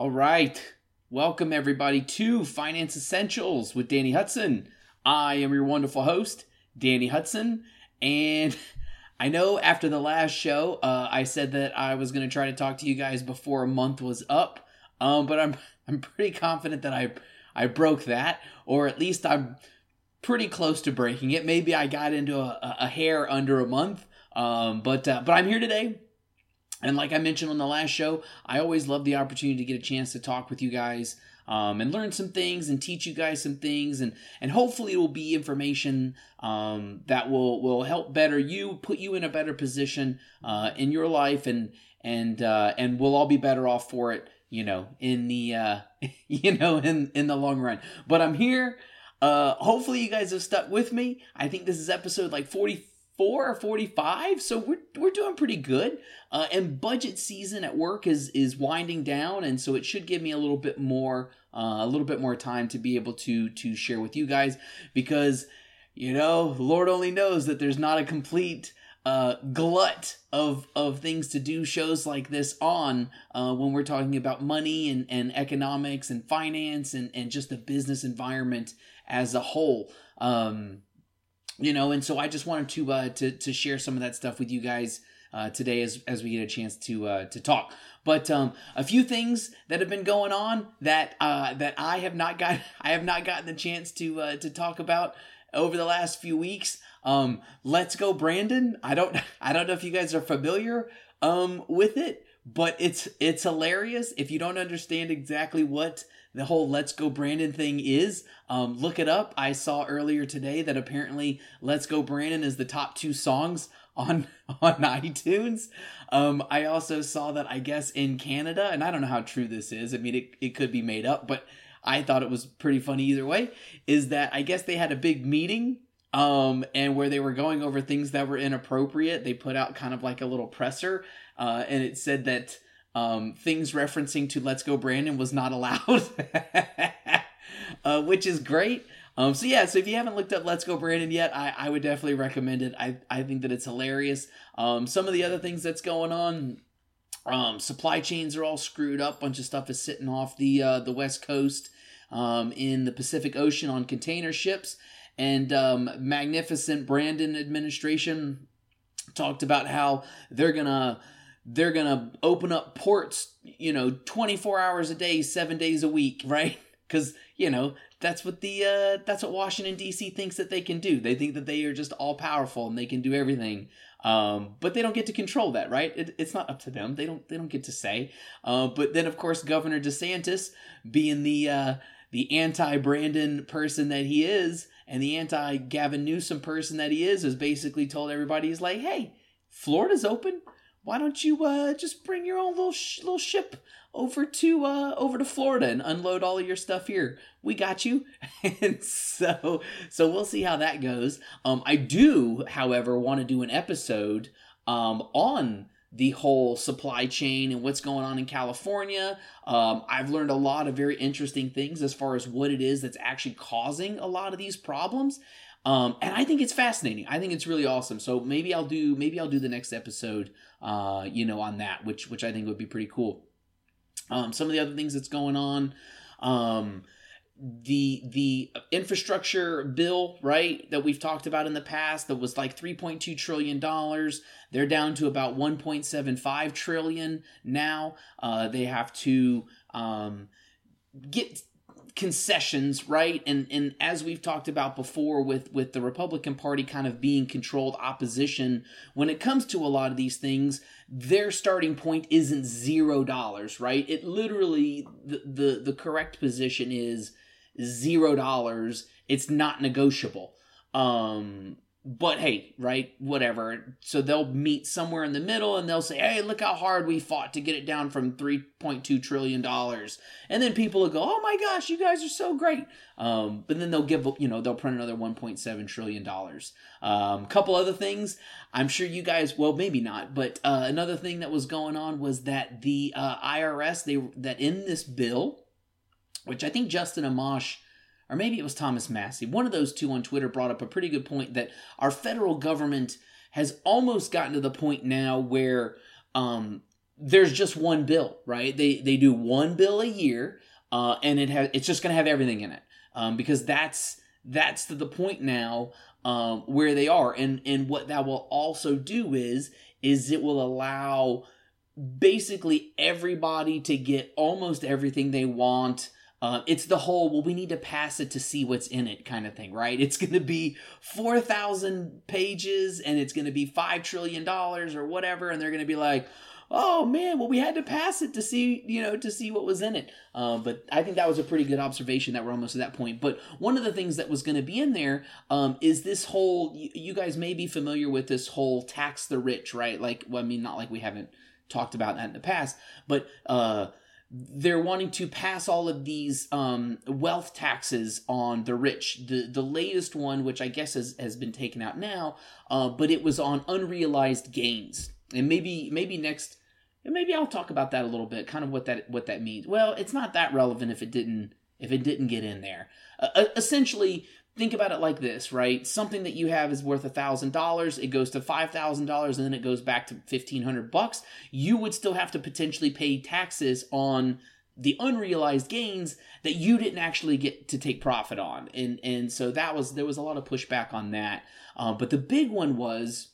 All right. Welcome, everybody, to Finance Essentials with Danny Hudson. I am your wonderful host, Danny Hudson. And I know after the last show, I said that I was going to try to talk to you guys before a month was up. But I'm pretty confident that I broke that, or at least I'm pretty close to breaking it. Maybe I got into a hair under a month. But I'm here today. And like I mentioned on the last show, I always love the opportunity to get a chance to talk with you guys and learn some things and teach you guys some things. And hopefully it will be information that will help better you, put you in a better position in your life. And we'll all be better off for it, in the, in the long run. But I'm here. Hopefully you guys have stuck with me. I think this is episode like 44 or 45, so we're doing pretty good. And budget season at work is winding down, and so it should give me a little bit more time to be able to share with you guys, because Lord only knows that there's not a complete glut of things to do shows like this on when we're talking about money and economics and finance and just the business environment as a whole. And so I just wanted to share some of that stuff with you guys today as we get a chance to talk. But a few things that have been going on that I have not gotten the chance to talk about over the last few weeks. Let's Go Brandon. I don't know if you guys are familiar with it, but it's hilarious. If you don't understand exactly what the whole Let's Go Brandon thing is, look it up. I saw earlier today that apparently Let's Go Brandon is the top 2 songs on iTunes. I also saw that, I guess, in Canada, and I don't know how true this is. I mean, it could be made up, but I thought it was pretty funny either way, is that I guess they had a big meeting and where they were going over things that were inappropriate. They put out kind of like a little presser and it said that things referencing to Let's Go Brandon was not allowed, which is great. So if you haven't looked up Let's Go Brandon yet, I would definitely recommend it. I think that it's hilarious. Some of the other things that's going on, supply chains are all screwed up. Bunch of stuff is sitting off the West Coast, in the Pacific Ocean on container ships, and magnificent Brandon administration talked about how they're going to open up ports, 24 hours a day, 7 days a week, right? Because, that's what Washington, D.C. thinks that they can do. They think that they are just all powerful and they can do everything. But they don't get to control that, right? It's not up to them. They don't get to say. But then, of course, Governor DeSantis, being the anti-Brandon person that he is and the anti-Gavin Newsom person that he is basically told everybody, he's like, hey, Florida's open. Why don't you just bring your own little ship over to Florida and unload all of your stuff here? We got you. And so we'll see how that goes. I do, however, want to do an episode on the whole supply chain and what's going on in California. I've learned a lot of very interesting things as far as what it is that's actually causing a lot of these problems. And I think it's fascinating. I think it's really awesome. So maybe I'll do the next episode, on that, which I think would be pretty cool. Some of the other things that's going on, the infrastructure bill, right, that we've talked about in the past, that was like $3.2 trillion. They're down to about $1.75 trillion now. They have to, get concessions, right? And as we've talked about before with the Republican Party kind of being controlled opposition, when it comes to a lot of these things, their starting point isn't $0, right? It literally, the correct position is $0. It's not negotiable. But hey, right, whatever. So they'll meet somewhere in the middle and they'll say, hey, look how hard we fought to get it down from $3.2 trillion. And then people will go, oh my gosh, you guys are so great. But then they'll they'll print another $1.7 trillion. Couple other things. I'm sure you guys, well, maybe not, but another thing that was going on was that the IRS, that in this bill, which I think Justin Amash, or maybe it was Thomas Massie, one of those two on Twitter, brought up a pretty good point that our federal government has almost gotten to the point now where there's just one bill, right? They do one bill a year, and it's just going to have everything in it, because that's the point now, where they are. And what that will also do is it will allow basically everybody to get almost everything they want. It's the whole, well, we need to pass it to see what's in it kind of thing, right? It's going to be 4,000 pages and it's going to be $5 trillion or whatever. And they're going to be like, oh man, well, we had to pass it to see, to see what was in it. But I think that was a pretty good observation that we're almost at that point. But one of the things that was going to be in there is this whole, you guys may be familiar with this whole tax the rich, right? Like, well, I mean, not like we haven't talked about that in the past, but, they're wanting to pass all of these wealth taxes on the rich. The latest one, which I guess has been taken out now, but it was on unrealized gains. And maybe next, maybe I'll talk about that a little bit, kind of what that means. Well, it's not that relevant if it didn't get in there. Essentially, think about it like this, right? Something that you have is worth $1,000. It goes to $5,000, and then it goes back to $1,500. You would still have to potentially pay taxes on the unrealized gains that you didn't actually get to take profit on, and so there was a lot of pushback on that. But the big one was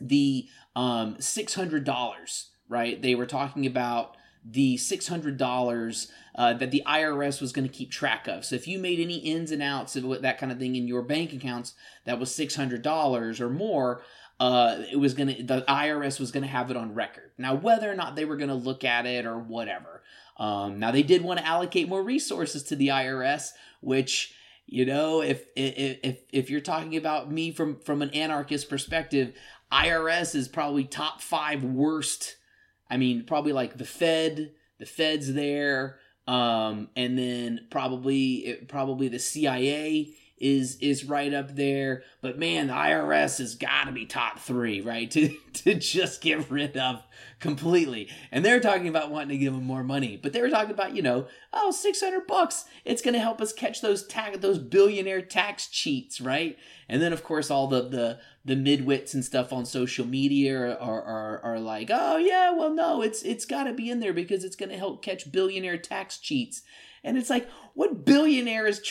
the $600, right? They were talking about the $600 that the IRS was going to keep track of. So if you made any ins and outs of that kind of thing in your bank accounts, that was $600 or more, the IRS was going to have it on record. Now, whether or not they were going to look at it or whatever. Now, they did want to allocate more resources to the IRS, which, if you're talking about me from an anarchist perspective, IRS is probably top 5 worst. I mean, probably like the Fed's there, and then probably the CIA is right up there. But man, the IRS has got to be top 3, right? To just get rid of completely. And they're talking about wanting to give them more money, but they were talking about $600. It's going to help us catch those billionaire tax cheats, right? And then of course all the midwits and stuff on social media are like, oh yeah, well no, it's got to be in there because it's going to help catch billionaire tax cheats. And it's like, what billionaire is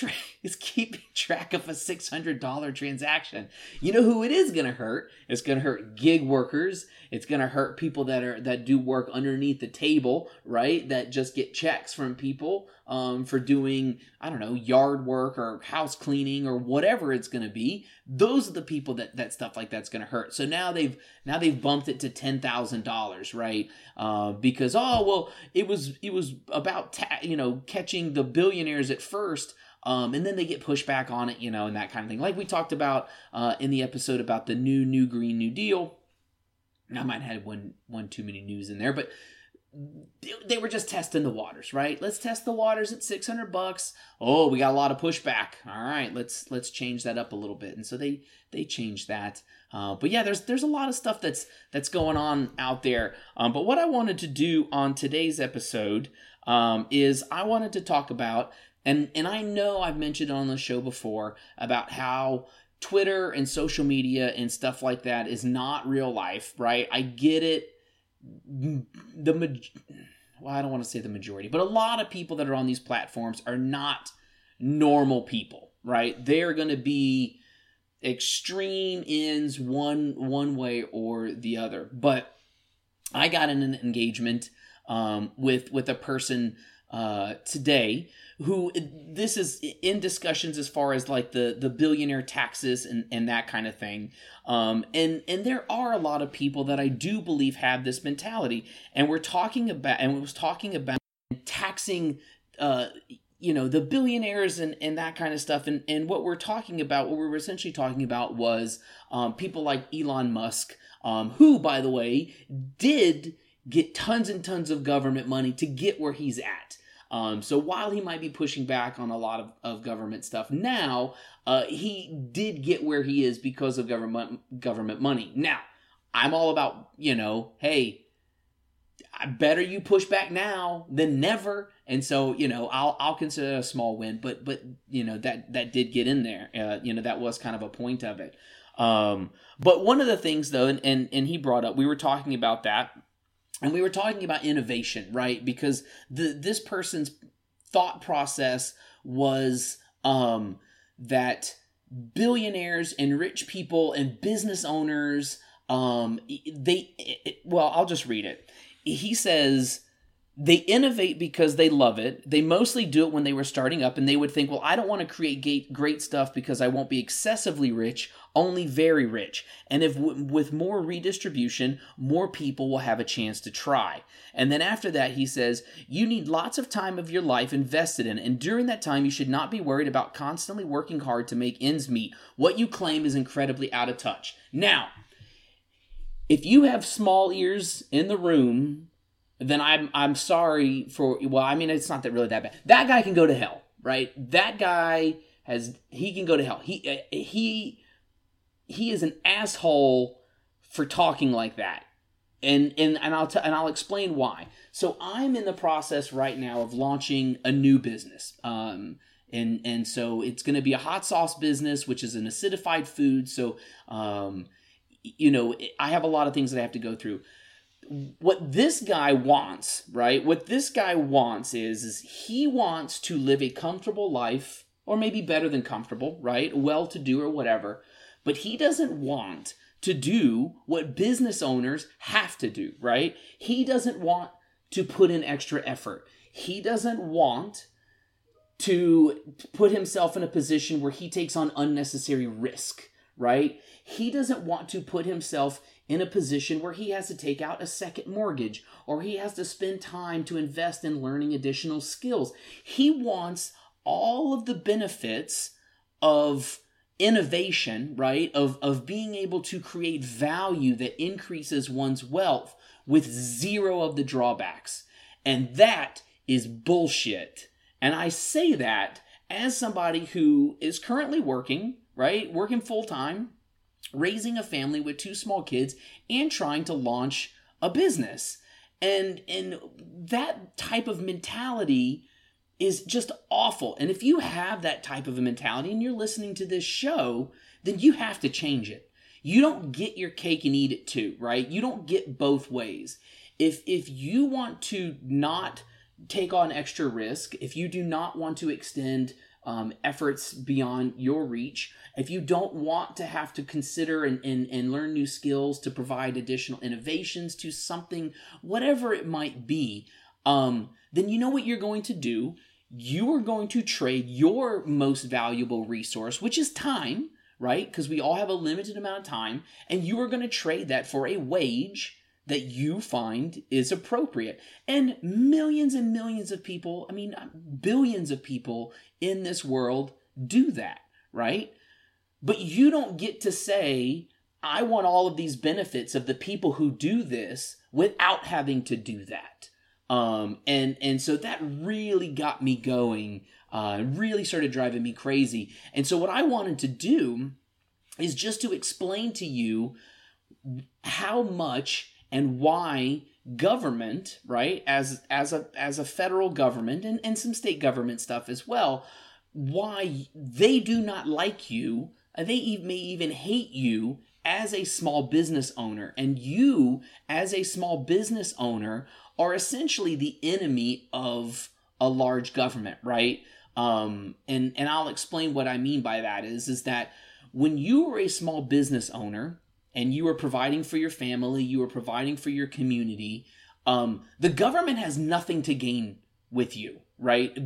keeping track of a $600 transaction? You know who it is going to hurt? It's going to hurt gig workers. It's going to hurt people that do work underneath the table, right? That just get checks from people for doing, I don't know, yard work or house cleaning or whatever it's going to be. Those are the people that stuff like that's going to hurt. So now they've bumped it to $10,000, right? Because it was about catching the billionaires at first, and then they get pushed back on it, and that kind of thing. Like we talked about in the episode about the new Green New Deal. I might have had one too many news in there, but they were just testing the waters, right? Let's test the waters at $600. Oh, we got a lot of pushback. All right, let's change that up a little bit. And so they changed that. But yeah, there's a lot of stuff that's going on out there. But what I wanted to do on today's episode is I wanted to talk about, and I know I've mentioned on the show before about how Twitter and social media and stuff like that is not real life, right? I get it. I don't want to say the majority, but a lot of people that are on these platforms are not normal people, right? They're going to be extreme ends one way or the other. But I got in an engagement with a person today who this is in discussions as far as like the billionaire taxes and that kind of thing. And there are a lot of people that I do believe have this mentality, and was talking about taxing, the billionaires and that kind of stuff. And what we were essentially talking about was, people like Elon Musk, who by the way, did get tons and tons of government money to get where he's at. So while he might be pushing back on a lot of government stuff now, he did get where he is because of government money. Now, I'm all about, hey, better you push back now than never. And so, I'll consider that a small win, but that did get in there. That was kind of a point of it. But one of the things though, and he brought up, we were talking about that. And we were talking about innovation, right? Because this person's thought process was that billionaires and rich people and business owners, I'll just read it. He says, they innovate because they love it. They mostly do it when they were starting up, and they would think, well, I don't want to create great stuff because I won't be excessively rich, only very rich. And if with more redistribution, more people will have a chance to try. And then after that, he says, you need lots of time of your life invested in it. And during that time, you should not be worried about constantly working hard to make ends meet. What you claim is incredibly out of touch. Now, if you have small ears in the room, then I'm sorry for, well, I mean, it's not that really that bad. That guy can go to hell, right? That guy he can go to hell. He is an asshole for talking like that. And I'll explain why. So I'm in the process right now of launching a new business. And so it's going to be a hot sauce business, which is an acidified food. So, I have a lot of things that I have to go through. What this guy wants, right? What this guy wants is he wants to live a comfortable life, or maybe better than comfortable, right? Well-to-do or whatever. But he doesn't want to do what business owners have to do, right? He doesn't want to put in extra effort. He doesn't want to put himself in a position where he takes on unnecessary risk, right? He doesn't want to put himself in a position where he has to take out a second mortgage, or he has to spend time to invest in learning additional skills. He wants all of the benefits of innovation, right? Of being able to create value that increases one's wealth with zero of the drawbacks. And that is bullshit. And I say that as somebody who is currently working, right? Working full time, raising a family with two small kids, and trying to launch a business. And that type of mentality is just awful. And if you have that type of a mentality and you're listening to this show, then you have to change it. You don't get your cake and eat it too, right? You don't get both ways. If you want to not take on extra risk, if you do not want to extend efforts beyond your reach, if you don't want to have to consider and learn new skills to provide additional innovations to something, whatever it might be, then you know what you're going to do. You are going to trade your most valuable resource, which is time, right? Because we all have a limited amount of time, and you are going to trade that for a wage that you find is appropriate. And millions of people, I mean, billions of people in this world do that, right? But you don't get to say, I want all of these benefits of the people who do this without having to do that. And so that really got me going, really started driving me crazy. And so what I wanted to do is just to explain to you how much and why government, right, as a federal government and some state government stuff as well, why they do not like you, they may even hate you as a small business owner. And you, as a small business owner, are essentially the enemy of a large government, right? And I'll explain what I mean by that is that when you are a small business owner, and you are providing for your family, you are providing for your community, the government has nothing to gain with you, right?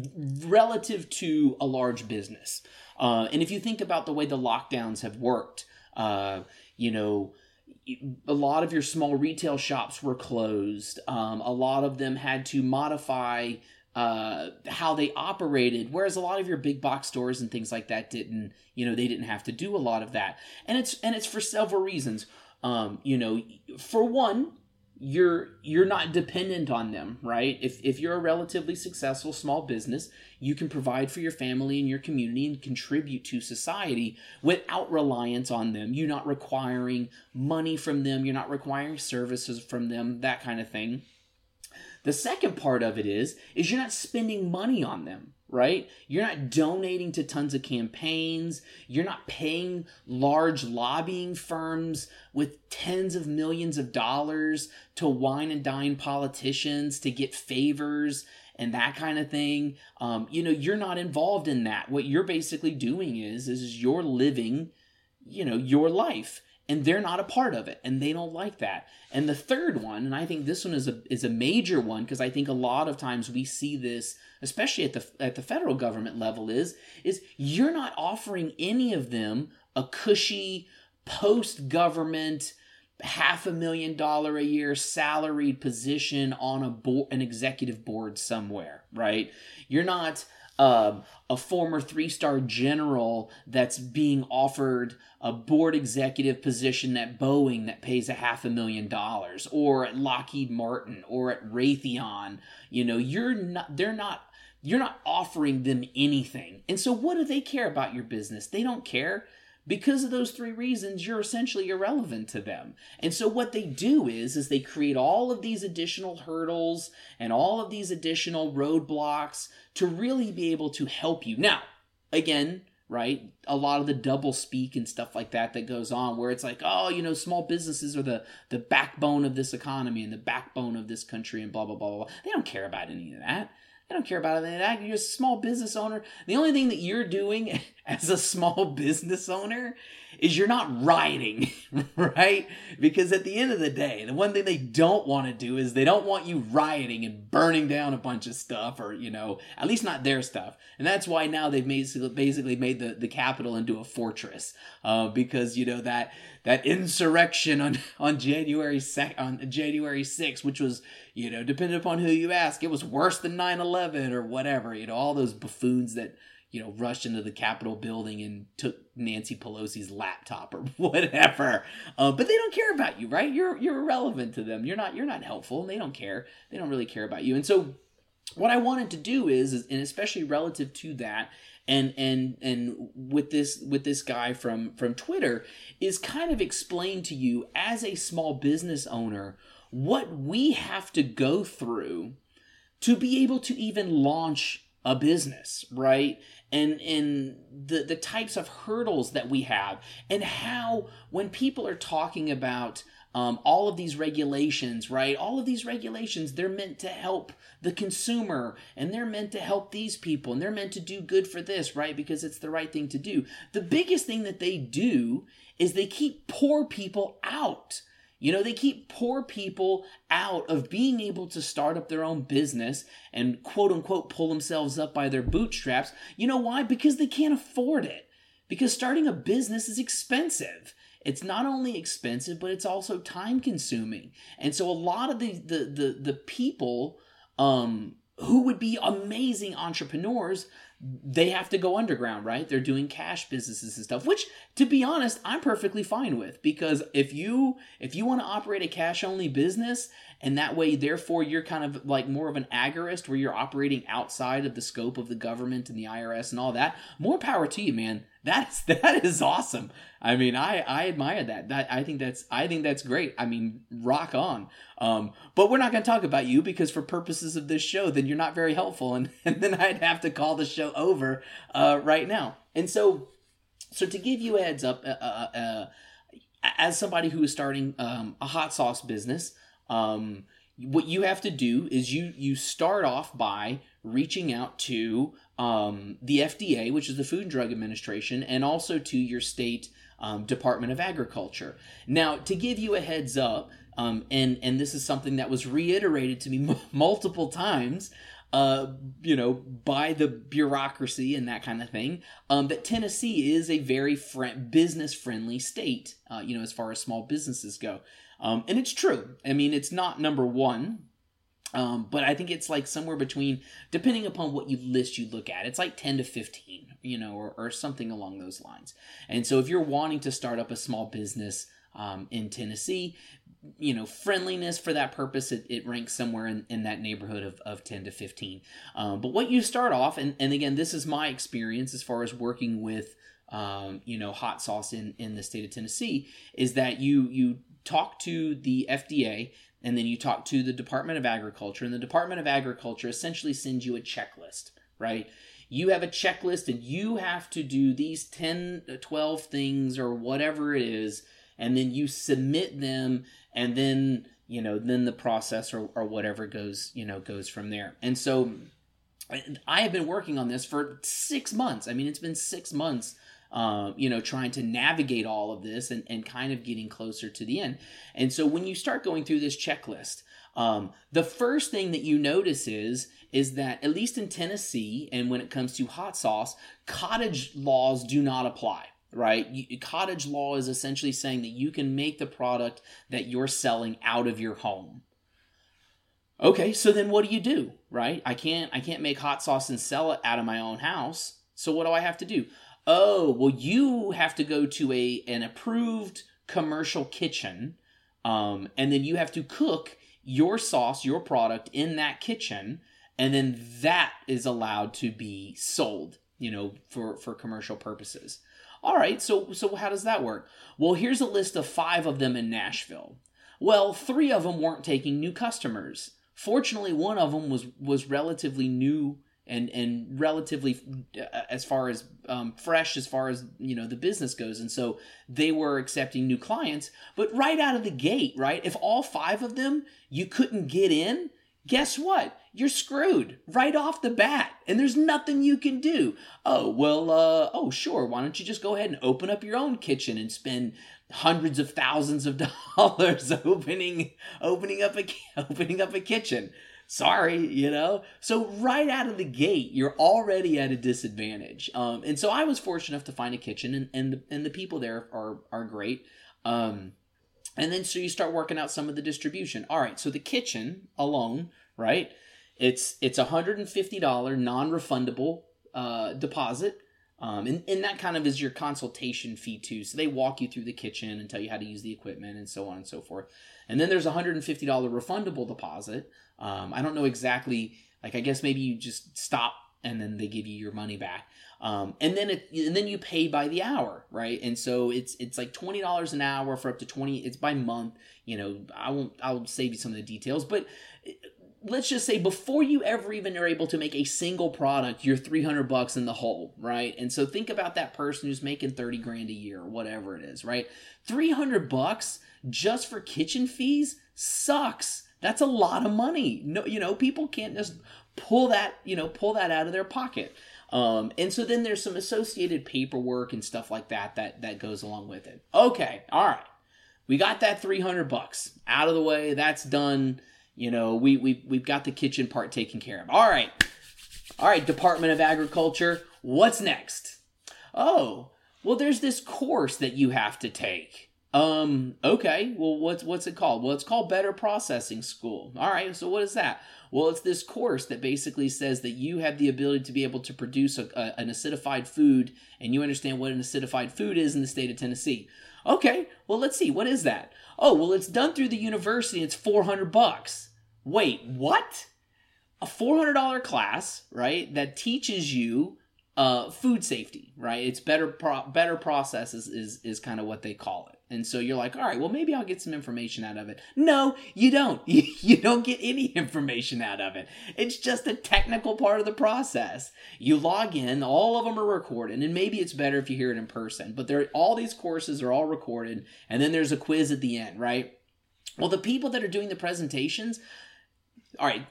Relative to a large business. And if you think about the way the lockdowns have worked, a lot of your small retail shops were closed. A lot of them had to modify how they operated, whereas a lot of your big box stores and things like that didn't have to do a lot of that. And it's for several reasons. For one, you're not dependent on them, right? If you're a relatively successful small business, you can provide for your family and your community and contribute to society without reliance on them. You're not requiring money from them. You're not requiring services from them, that kind of thing. The second part of it is you're not spending money on them, right? You're not donating to tons of campaigns. You're not paying large lobbying firms with tens of millions of dollars to wine and dine politicians to get favors and that kind of thing. You're not involved in that. What you're basically doing is you're living, your life, and they're not a part of it, and they don't like that. And the third one, and I think this one is a major one, because I think a lot of times we see this, especially at the federal government level, is you're not offering any of them a cushy post-government $500,000 a year salaried position on an executive board somewhere, right? You're not a former 3-star general that's being offered a board executive position at Boeing that pays $500,000, or at Lockheed Martin, or at Raytheon. You're not offering them anything. And so what do they care about your business? They don't care. Because of those three reasons, you're essentially irrelevant to them. And so what they do is they create all of these additional hurdles and all of these additional roadblocks to really be able to help you. Now, again, right, a lot of the double speak and stuff like that goes on, where it's like, oh, small businesses are the backbone of this economy and the backbone of this country and blah, blah, blah, blah. They don't care about any of that. I don't care about that. You're a small business owner. The only thing that you're doing as a small business owner is you're not rioting, right? Because at the end of the day, the one thing they don't want to do is they don't want you rioting and burning down a bunch of stuff, or, at least not their stuff. And that's why now they've basically made the Capitol into a fortress, because, that insurrection on January 6th, which was, depending upon who you ask, it was worse than 9/11 or whatever, all those buffoons that, rushed into the Capitol building and took Nancy Pelosi's laptop or whatever. But they don't care about you, right? You're irrelevant to them. You're not helpful, and they don't care. They don't really care about you. And so what I wanted to do is, and especially relative to that, and with this guy from Twitter, is kind of explain to you as a small business owner what we have to go through to be able to even launch a business, right? And the types of hurdles that we have, and how when people are talking about all of these regulations, right? All of these regulations, they're meant to help the consumer, and they're meant to help these people, and they're meant to do good for this, right? Because it's the right thing to do. The biggest thing that they do is they keep poor people out. They keep poor people out of being able to start up their own business and quote unquote pull themselves up by their bootstraps. You know why? Because they can't afford it. Because starting a business is expensive. It's not only expensive, but it's also time consuming. And so a lot of the people who would be amazing entrepreneurs, they have to go underground, right? They're doing cash businesses and stuff, which, to be honest, I'm perfectly fine with, because if you want to operate a cash-only business, and that way, therefore, you're kind of like more of an agorist, where you're operating outside of the scope of the government and the IRS and all that, more power to you, man. That is awesome. I mean, I admire that. I think that's great. I mean, rock on. But we're not going to talk about you, because for purposes of this show, then you're not very helpful, and then I'd have to call the show over right now. And so to give you a heads up, as somebody who is starting a hot sauce business, what you have to do is you start off by reaching out to the FDA, which is the Food and Drug Administration, and also to your state Department of Agriculture. Now, to give you a heads up, and this is something that was reiterated to me multiple times, by the bureaucracy and that kind of thing, that Tennessee is a very business-friendly state, as far as small businesses go. And it's true. I mean, it's not number one, but I think it's like somewhere between, depending upon what you look at, it's like 10 to 15, or something along those lines. And so if you're wanting to start up a small business in Tennessee, friendliness for that purpose, it ranks somewhere in that neighborhood of 10 to 15. But what you start off, and again, this is my experience as far as working with, hot sauce in the state of Tennessee, is that you talk to the FDA. And then you talk to the Department of Agriculture, and the Department of Agriculture essentially sends you a checklist, right? You have a checklist and you have to do these 10 to 12 things or whatever it is, and then you submit them, and then, you know, then the process or whatever goes, you know, goes from there. And so I have been working on this for 6 months. I mean, it's been 6 months, you know, trying to navigate all of this and kind of getting closer to the end. And so when you start going through this checklist, the first thing that you notice is that, at least in Tennessee, and when it comes to hot sauce, cottage laws do not apply, right? Cottage law is essentially saying that you can make the product that you're selling out of your home. Okay, so then what do you do, right? I can't make hot sauce and sell it out of my own house. So what do I have to do? Oh, well, you have to go to an approved commercial kitchen, and then you have to cook your sauce, your product, in that kitchen, and then that is allowed to be sold, you know, for commercial purposes. All right, so how does that work? Well, here's a list of 5 of them in Nashville. Well, 3 of them weren't taking new customers. Fortunately, one of them was relatively new and relatively as far as fresh, as far as, you know, the business goes, and so they were accepting new clients. But right out of the gate, right, if all 5 of them you couldn't get in, guess what? You're screwed right off the bat, and there's nothing you can do. Oh, well, oh, sure, why don't you just go ahead and open up your own kitchen and spend hundreds of thousands of dollars opening up a kitchen? Sorry, you know? So right out of the gate, you're already at a disadvantage. And so I was fortunate enough to find a kitchen, and the people there are great. And then so you start working out some of the distribution. All right, so the kitchen alone, right? It's $150 non-refundable deposit. And that kind of is your consultation fee too. So they walk you through the kitchen and tell you how to use the equipment and so on and so forth. And then there's $150 refundable deposit. I don't know exactly, like, I guess maybe you just stop and then they give you your money back. And then you pay by the hour, right? And so it's like $20 an hour for up to 20. It's by month. You know, I'll save you some of the details, but let's just say before you ever even are able to make a single product, you're $300 in the hole, right? And so think about that person who's making $30,000 a year or whatever it is, right? $300 just for kitchen fees sucks. That's a lot of money. No, you know, people can't just pull that out of their pocket. And so then there's some associated paperwork and stuff like that goes along with it. Okay, all right. We got that $300 out of the way. That's done. You know, we've got the kitchen part taken care of. All right, Department of Agriculture, what's next? Oh, well, there's this course that you have to take. Okay, well, what's it called? Well, it's called Better Processing School. All right, so what is that? Well, it's this course that basically says that you have the ability to be able to produce an acidified food, and you understand what an acidified food is in the state of Tennessee. Okay, well, let's see. What is that? Oh, well, it's done through the university. It's $400. Wait, what? A $400 class, right, that teaches you food safety, right? It's better processes is kind of what they call it. And so you're like, all right, well, maybe I'll get some information out of it. No, you don't. You don't get any information out of it. It's just a technical part of the process. You log in, all of them are recorded, and maybe it's better if you hear it in person, but all these courses are all recorded, and then there's a quiz at the end, right? Well, the people that are doing the presentations, all right,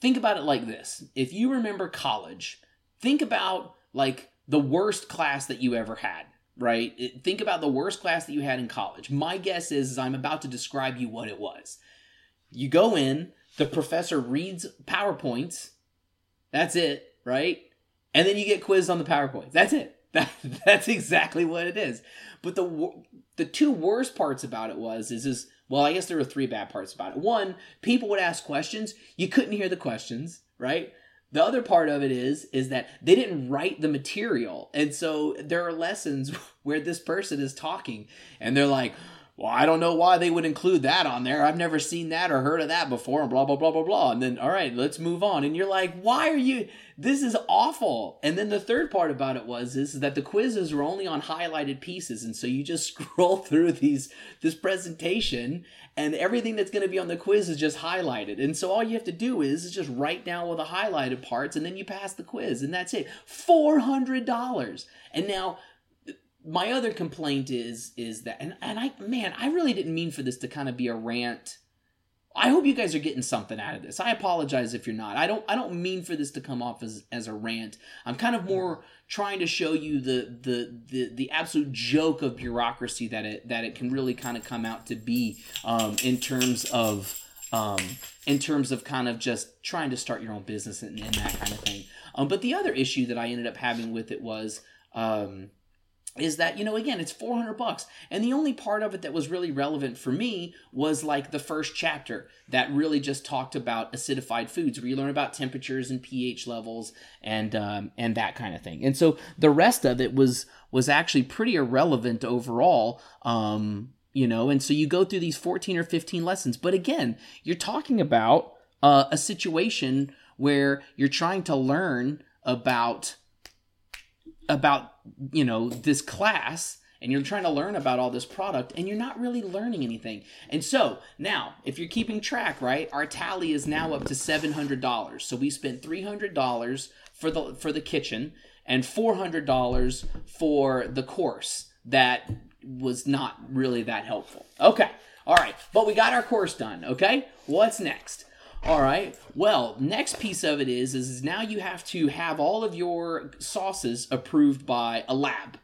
think about it like this. If you remember college, think about, like, the worst class that you ever had. Right? Think about the worst class that you had in college. My guess is I'm about to describe you what it was. You go in, the professor reads PowerPoints. That's it, right? And then you get quizzed on the PowerPoints. That's it. That's exactly what it is. But the two worst parts about it was, well, I guess there were 3 bad parts about it. One, people would ask questions. You couldn't hear the questions, right? The other part of it is that they didn't write the material. And so there are lessons where this person is talking and they're like, well, I don't know why they would include that on there. I've never seen that or heard of that before, and blah, blah, blah, blah, blah. And then, all right, let's move on. And you're like, why are you, this is awful. And then the third part about it was, is that the quizzes were only on highlighted pieces. And so you just scroll through this presentation and everything that's going to be on the quiz is just highlighted. And so all you have to do is just write down all the highlighted parts and then you pass the quiz and that's it. $400. And now, my other complaint is that, and I, man, I really didn't mean for this to kind of be a rant. I hope you guys are getting something out of this. I apologize if you're not. I don't mean for this to come off as a rant. I'm kind of more trying to show you the absolute joke of bureaucracy that it can really kind of come out to be, in terms of kind of just trying to start your own business and that kind of thing. But the other issue that I ended up having with it was, is that, you know, again, it's $400. And the only part of it that was really relevant for me was like the first chapter that really just talked about acidified foods, where you learn about temperatures and pH levels and that kind of thing. And so the rest of it was actually pretty irrelevant overall, you know, and so you go through these 14 or 15 lessons. But again, you're talking about a situation where you're trying to learn about you know, this class, and you're trying to learn about all this product, and you're not really learning anything. And so now, if you're keeping track, right, our tally is now up to $700. So we spent $300 for the kitchen and $400 for the course that was not really that helpful. Okay. All right. But we got our course done. Okay. What's next? All right. Well, next piece of it is now you have to have all of your sauces approved by a lab.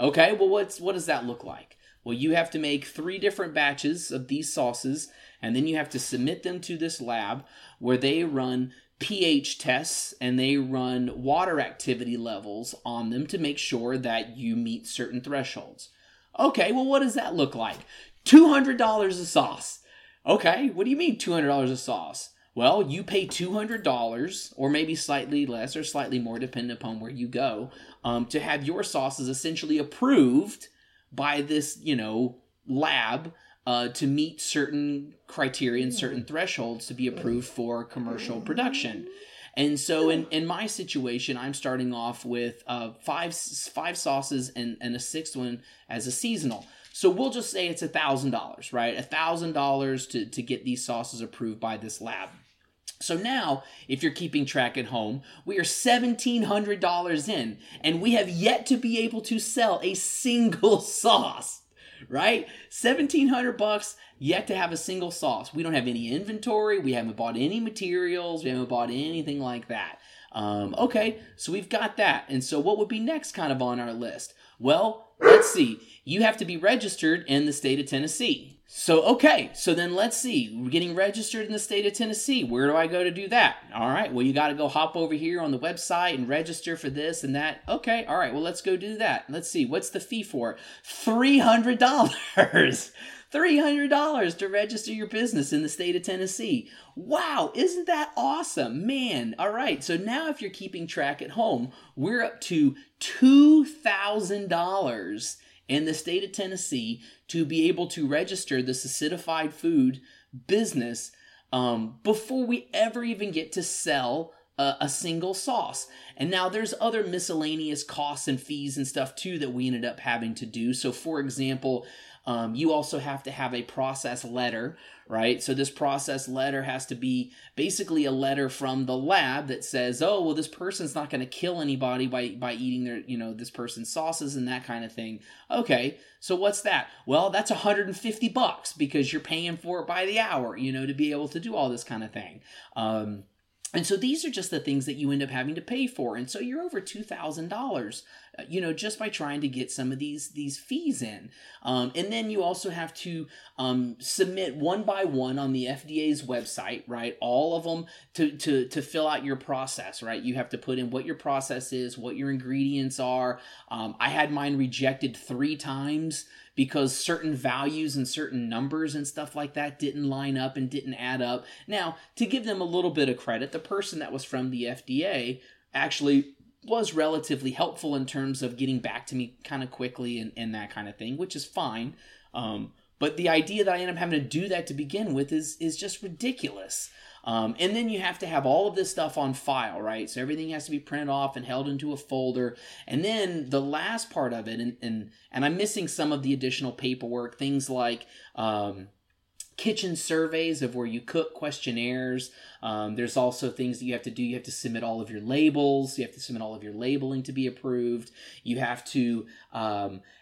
Okay. Well, what does that look like? Well, you have to make 3 different batches of these sauces, and then you have to submit them to this lab where they run pH tests and they run water activity levels on them to make sure that you meet certain thresholds. Okay. Well, what does that look like? $200 a sauce. Okay, what do you mean $200 a sauce? Well, you pay $200 or maybe slightly less or slightly more depending upon where you go to have your sauces essentially approved by this, you know, lab to meet certain criteria and certain thresholds to be approved for commercial production. And so in my situation, I'm starting off with five sauces and a 6th one as a seasonal. So we'll just say it's $1,000, right? $1,000 to get these sauces approved by this lab. So now, if you're keeping track at home, we are $1,700 in, and we have yet to be able to sell a single sauce, right? $1,700, yet to have a single sauce. We don't have any inventory. We haven't bought any materials. We haven't bought anything like that. Okay, so we've got that. And so what would be next kind of on our list? Well, let's see. You have to be registered in the state of Tennessee. So, okay. So then let's see. We're getting registered in the state of Tennessee. Where do I go to do that? All right. Well, you got to go hop over here on the website and register for this and that. Okay. All right. Well, let's go do that. Let's see. What's the fee for it? $300. $300 to register your business in the state of Tennessee. Wow, isn't that awesome? Man, all right. So now if you're keeping track at home, we're up to $2,000 in the state of Tennessee to be able to register this acidified food business before we ever even get to sell a single sauce. And now there's other miscellaneous costs and fees and stuff too that we ended up having to do. So for example, you also have to have a process letter, right? So this process letter has to be basically a letter from the lab that says, oh, well, this person's not going to kill anybody by eating their, you know, this person's sauces and that kind of thing. Okay, so what's that? Well, that's $150 because you're paying for it by the hour, you know, to be able to do all this kind of thing. And so these are just the things that you end up having to pay for. And so you're over $2,000, you know, just by trying to get some of these fees in. And then you also have to submit one by one on the FDA's website, right? All of them to fill out your process, right? You have to put in what your process is, what your ingredients are. I had mine rejected 3 times because certain values and certain numbers and stuff like that didn't line up and didn't add up. Now, to give them a little bit of credit, the person that was from the FDA actually was relatively helpful in terms of getting back to me kind of quickly and that kind of thing, which is fine. But the idea that I end up having to do that to begin with is just ridiculous. And then you have to have all of this stuff on file, right? So everything has to be printed off and held into a folder. And then the last part of it, and I'm missing some of the additional paperwork, things like kitchen surveys of where you cook, questionnaires. There's also things that you have to do. You have to submit all of your labels. You have to submit all of your labeling to be approved. You have to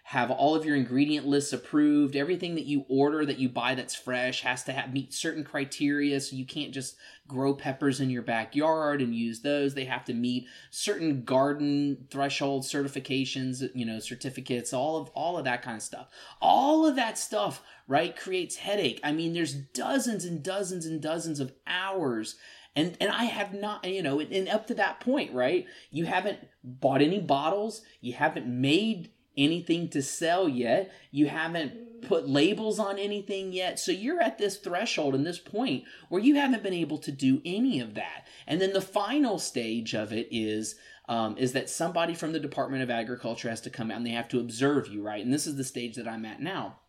have all of your ingredient lists approved. Everything that you order, that you buy that's fresh, has to meet certain criteria. So you can't just grow peppers in your backyard and use those. They have to meet certain garden threshold certifications, certificates, all of that kind of stuff. All of that stuff, right, creates headache. I mean, there's dozens and dozens and dozens of hours. And I have not, and up to that point, right, you haven't bought any bottles. You haven't made anything to sell yet. You haven't put labels on anything yet. So you're at this threshold and this point where you haven't been able to do any of that. And then the final stage of it is that somebody from the Department of Agriculture has to come out and they have to observe you, right? And this is the stage that I'm at now,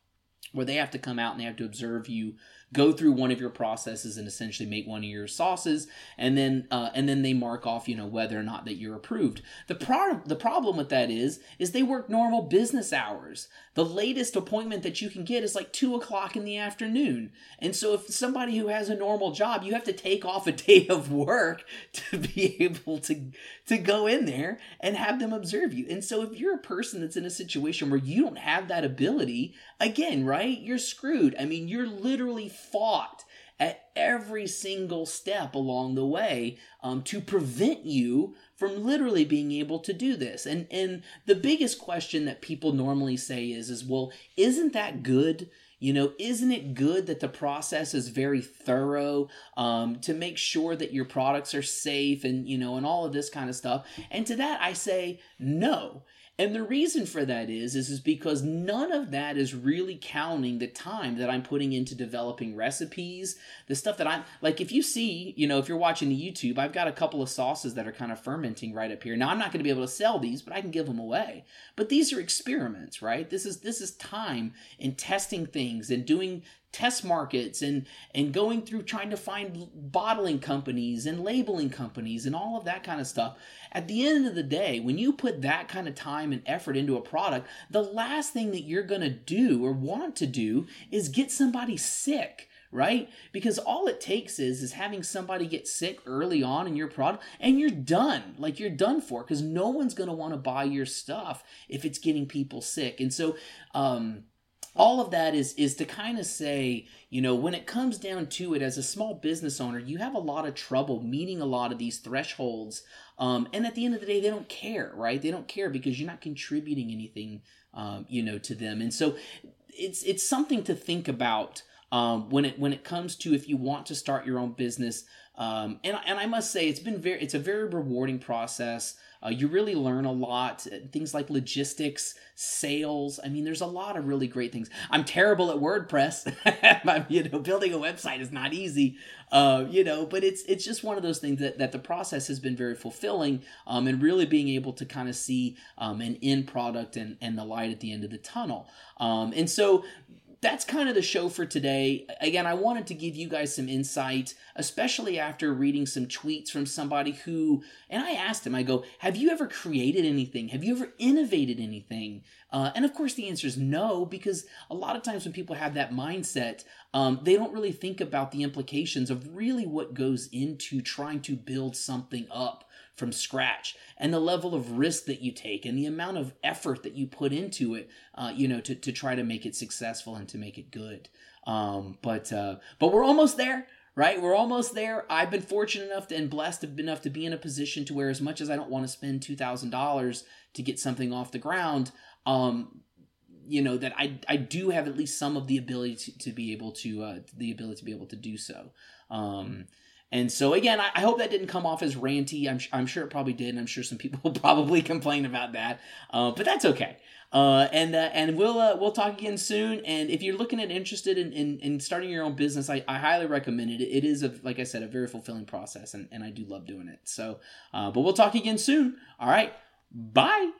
where they have to come out and they have to observe you go through one of your processes and essentially make one of your sauces, and then they mark off whether or not that you're approved. The problem with that is they work normal business hours. The latest appointment that you can get is like 2:00 in the afternoon. And so if somebody who has a normal job, you have to take off a day of work to be able to go in there and have them observe you. And so if you're a person that's in a situation where you don't have that ability, again, right, you're screwed. I mean, you're literally fought at every single step along the way to prevent you from literally being able to do this. And the biggest question that people normally say is, well, isn't that good? Isn't it good that the process is very thorough to make sure that your products are safe and, and all of this kind of stuff? And to that I say, no. And the reason for that is because none of that is really counting the time that I'm putting into developing recipes, the stuff that I'm, like if you see, if you're watching the YouTube, I've got a couple of sauces that are kind of fermenting right up here. Now I'm not going to be able to sell these, but I can give them away. But these are experiments, right? This is time in testing things and doing test markets and going through trying to find bottling companies and labeling companies and all of that kind of stuff. At the end of the day, when you put that kind of time and effort into a product, the last thing that you're going to do or want to do is get somebody sick, right? Because all it takes is having somebody get sick early on in your product and you're done. Like you're done for, because no one's going to want to buy your stuff if it's getting people sick. And so, all of that is to kind of say, when it comes down to it, as a small business owner, you have a lot of trouble meeting a lot of these thresholds. And at the end of the day, they don't care, right? They don't care because you're not contributing anything, to them. And so it's something to think about when it comes to if you want to start your own business. And I must say, it's a very rewarding process. You really learn a lot, things like logistics, sales. I mean, there's a lot of really great things. I'm terrible at WordPress. Building a website is not easy, but it's just one of those things that the process has been very fulfilling, and really being able to kind of see an end product and the light at the end of the tunnel. And so that's kind of the show for today. Again, I wanted to give you guys some insight, especially after reading some tweets from somebody who, and I asked him, I go, have you ever created anything? Have you ever innovated anything? And of course the answer is no, because a lot of times when people have that mindset, they don't really think about the implications of really what goes into trying to build something up from scratch, and the level of risk that you take and the amount of effort that you put into it, to try to make it successful and to make it good. But we're almost there, right? We're almost there. I've been fortunate enough and blessed enough to be in a position to where, as much as I don't want to spend $2,000 to get something off the ground, that I do have at least some of the ability to be able to do so. And so again, I hope that didn't come off as ranty. I'm sure it probably did, and I'm sure some people will probably complain about that. But that's okay. And we'll talk again soon. And if you're looking and interested in starting your own business, I highly recommend it. It is, like I said, a very fulfilling process, and I do love doing it. So, but we'll talk again soon. All right, bye.